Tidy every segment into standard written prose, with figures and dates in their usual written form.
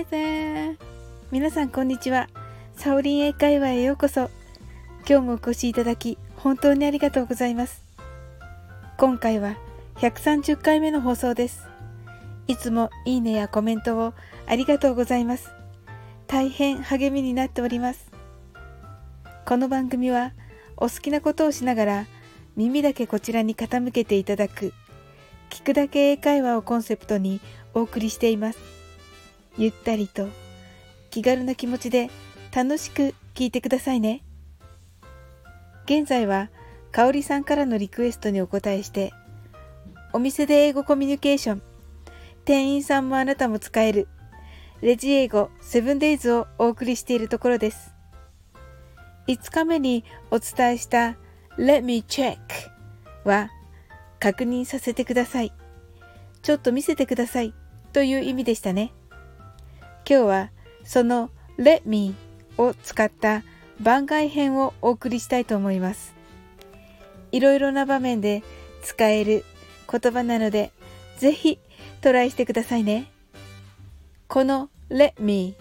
いぜ。皆さんこんにちは。サオリン英会話へようこそ。今日もお越しいただき本当にありがとうございます。今回は130回目の放送です。いつもいいねやコメントをありがとうございます。大変励みになっております。この番組はお好きなことをしながら耳だけこちらに傾けていただく、聞くだけ英会話をコンセプトにお送りしています。ゆったりと気軽な気持ちで楽しく聞いてくださいね。現在は香里さんからのリクエストにお答えして、お店で英語コミュニケーション、店員さんもあなたも使えるレジ英語 7days をお送りしているところです。5日目にお伝えした Let me check は確認させてください、ちょっと見せてくださいという意味でしたね。今日はその Let me を使った番外編をお送りしたいと思います。いろいろな場面で使える言葉なので、ぜひトライしてくださいね。この Let me、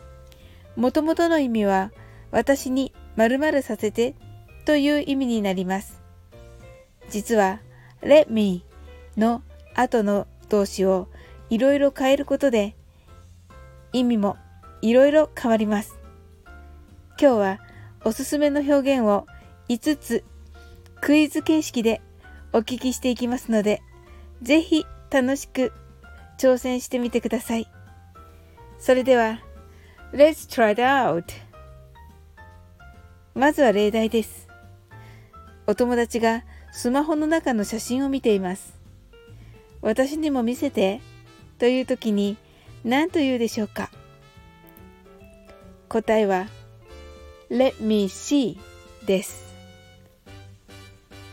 もともとの意味は私に〇〇させてという意味になります。実は Let me の後の動詞をいろいろ変えることで意味もいろいろ変わります。今日はおすすめの表現を5つクイズ形式でお聞きしていきますので、ぜひ楽しく挑戦してみてください。それでは Let's try it out。 まずは例題です。お友達がスマホの中の写真を見ています。私にも見せてという時に何と言うでしょうか。答えは Let me see です。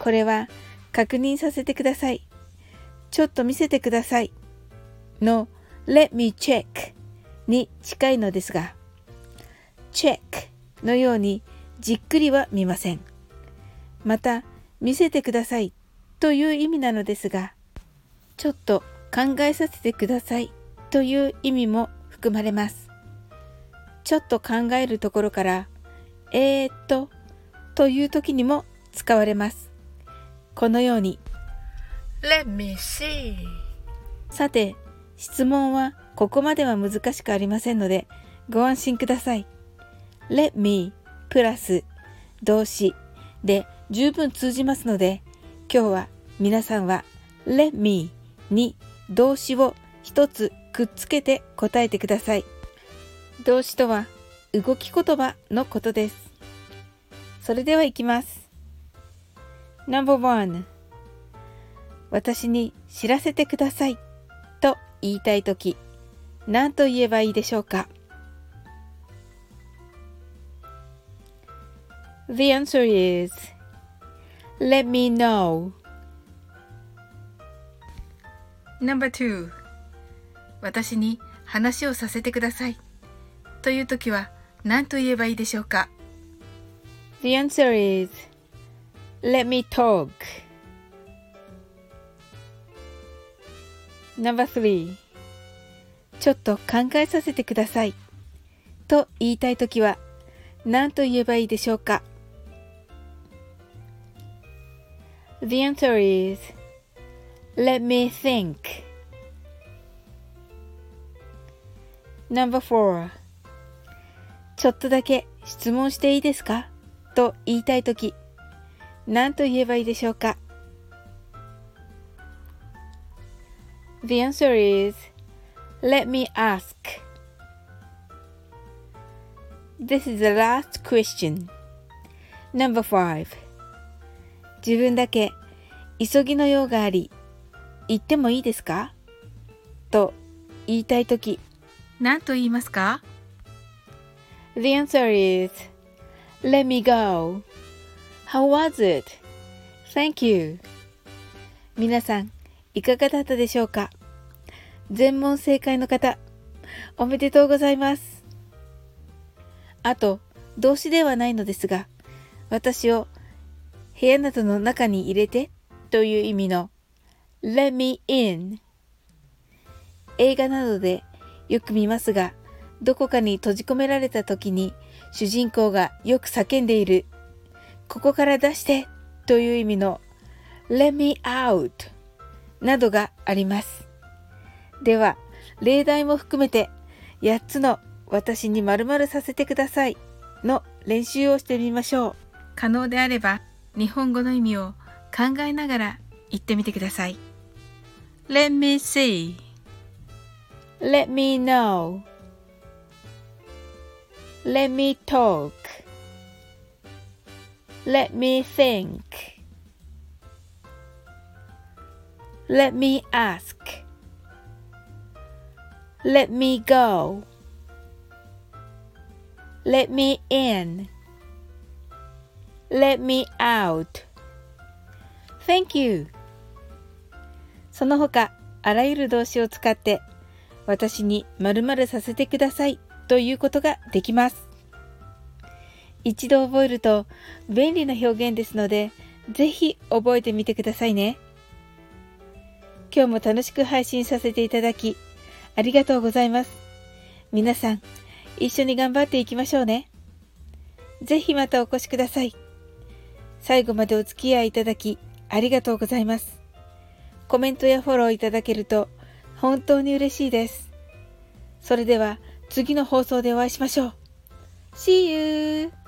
これは確認させてください、ちょっと見せてくださいの Let me check に近いのですが、 check のようにじっくりは見ません。また見せてくださいという意味なのですが、ちょっと考えさせてくださいという意味も含まれます。ちょっと考えるところからという時にも使われます。このように Let me see。 さて質問はここまでは難しくありませんのでご安心ください。 Let me プラス動詞で十分通じますので、今日は皆さんは Let me に動詞を一つくっつけて答えてください。動詞とは動き言葉のことです。それではいきます。 No.1、 私に知らせてくださいと言いたいとき、何と言えばいいでしょうか。 The answer is Let me know。 No.2、 私に話をさせてくださいというときは何と言えばいいでしょうか。 The answer is Let me talk。 No.3、 ちょっと考えさせてくださいと言いたいときは何と言えばいいでしょうか。 The answer is Let me think。 No.4、ちょっとだけ質問していいですかと言いたいとき、何と言えばいいでしょうか。 The answer is Let me ask。 This is the last question。 No.5、 自分だけ急ぎの用があり、言ってもいいですかと言いたいとき、何と言いますか。The answer is Let me go。 How was it? Thank you。 皆さんいかがだったでしょうか。全問正解の方おめでとうございます。あと動詞ではないのですが、私を部屋などの中に入れてという意味の Let me in、 映画などでよく見ますが、どこかに閉じ込められた時に主人公がよく叫んでいる、ここから出してという意味の Let me out などがあります。では、例題も含めて8つの私に〇〇させてくださいの練習をしてみましょう。可能であれば日本語の意味を考えながら言ってみてください。Let me see. Let me know. Let me talk. Let me think. Let me ask. Let me go. Let me in. Let me out. Thank you.その他、あらゆる動詞を使って、私に〇〇させてくださいということができます。一度覚えると便利な表現ですので、ぜひ覚えてみてくださいね。今日も楽しく配信させていただき、ありがとうございます。皆さん、一緒に頑張っていきましょうね。ぜひまたお越しください。最後までお付き合いいただき、ありがとうございます。コメントやフォローいただけると本当に嬉しいです。それでは次の放送でお会いしましょう。See you!